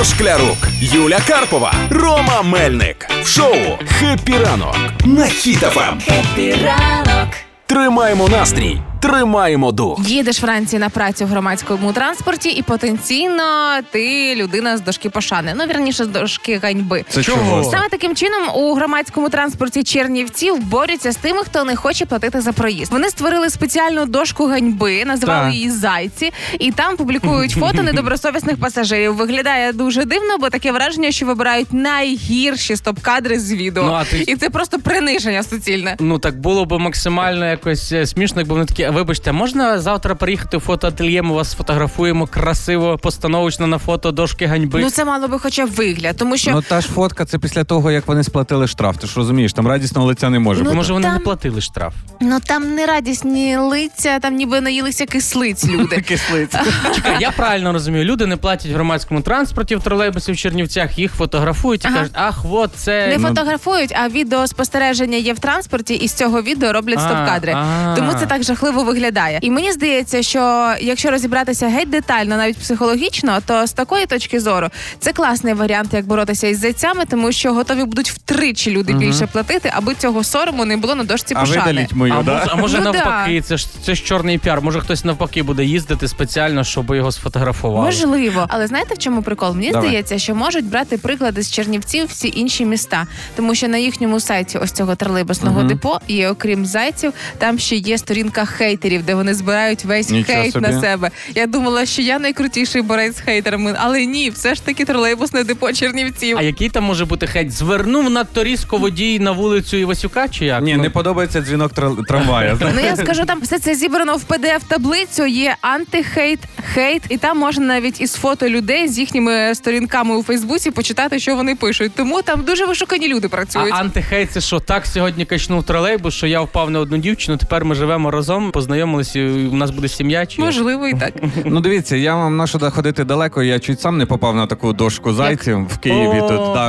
Ігор Шклярук, Юля Карпова, Рома Мельник. В шоу «Хепі ранок» на Хіт ФМ. Хепі ранок. Тримаємо настрій, тримаємо дух. Їдеш вранці на працю в громадському транспорті і потенційно ти людина з дошки пошани. Ну, вірніше, з дошки ганьби. Це чого? Саме таким чином у громадському транспорті Чернівців борються з тими, хто не хоче платити за проїзд. Вони створили спеціальну дошку ганьби, називали її «Зайці», і там публікують фото недобросовісних пасажирів. Виглядає дуже дивно, бо таке враження, що вибирають найгірші стоп-кадри з відео. Ну, І це просто приниження суцільне. Ну, так було б максимально якось смішно, якби вони такі: вибачте, можна завтра приїхати в фотоательє, ми вас сфотографуємо красиво, постановочно на фото дошки ганьби? Ну, це мало би хоча б вигляд, тому що... Ну, та ж фотка, це після того, як вони сплатили штраф, ти ж розумієш, там радісного лиця не може. Ну, може, вони не платили штраф? Ну, там не радісні лиця, там ніби наїлися кислиць люди. Кислиць. Чекай, я правильно розумію, люди не платять в громадському транспорті, в тролейбусі в Чернівцях, їх фотографують і кажуть: ах, от це... Не фотографують, а відеоспостереження є в транспорті, і з цього відео роблять стоп-кадри. Тому це так жахливо виглядає. І мені здається, що якщо розібратися геть детально, навіть психологічно, то з такої точки зору це класний варіант, як боротися із зайцями, тому що готові будуть втричі люди більше платити, аби цього сорому не було на дошці пошани. А видаліть мою, да? А може навпаки, це ж чорний піар, може хтось навпаки буде їздити спеціально, щоб його сфотографували. Можливо. Але знаєте, в чому прикол? Мені здається, що можуть брати приклади з Чернівців всі інші міста, тому що на їхньому сайті ось цього тролейбусного депо є, окрім зайців, там ще є сторінка хейтерів, де вони збирають весь хейт на себе. Я думала, що я найкрутіший борець з хейтерами, але ні, все ж таки тролейбусне депо Чернівців. А який там може бути хейт? Звернув надто різко водій на вулицю Івасюка чи як? Ні, не подобається дзвінок трамвая. Ну, я скажу, там все це зібрано в PDF-таблицю, є антихейт, хейт, і там можна навіть із фото людей з їхніми сторінками у Фейсбуці почитати, що вони пишуть. Тому там дуже вишукані люди працюють. А антихейт це що? Так сьогодні качнув тролейбус, що я впав на одну дівчину, тепер ми живемо разом, познайомилися, у нас буде сім'я? Чи... Можливо, і так. Ну, дивіться, я вам на що ходити далеко, я чуть сам не попав на таку дошку зайців в Києві.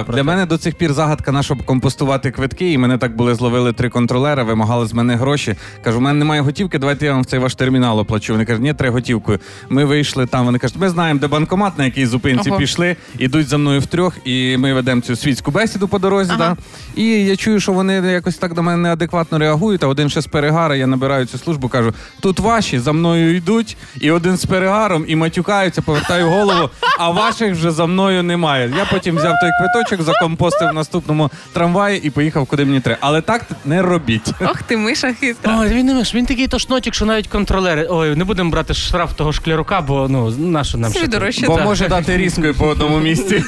Для мене до цих пір загадка, на що компостувати квитки, і мене так були зловили 3 контролери, вимагали з мене гроші. Кажу: у мене немає готівки, давайте я вам в цей ваш термінал оплачу. Вони кажуть: ні, треба готівкою. Ми вийшли там, вони кажуть: ми знаємо, де банкомат, на якій зупинці. Пішли, ідуть за мною втрьох, і ми ведемо цю світську бесіду по дорозі. І я чую, що вони якось так до мене неадекватно реагують, а один ще з перегара, я набираю цю службу, кажу: тут ваші, за мною йдуть, і один з перегаром, і матюкаються, повертаю голову, а ваших вже за мною немає. Я потім взяв той квиточок, закомпостив в наступному трамваї і поїхав куди мені треба. Але так не робіть. Ох ти, Миша хитра. Ой, він такий тошнотик, що навіть контролери. Ой, не будемо брати штраф того Шклярука, бо, ну, нашу нам ще. Бо може дати різкою по одному місці.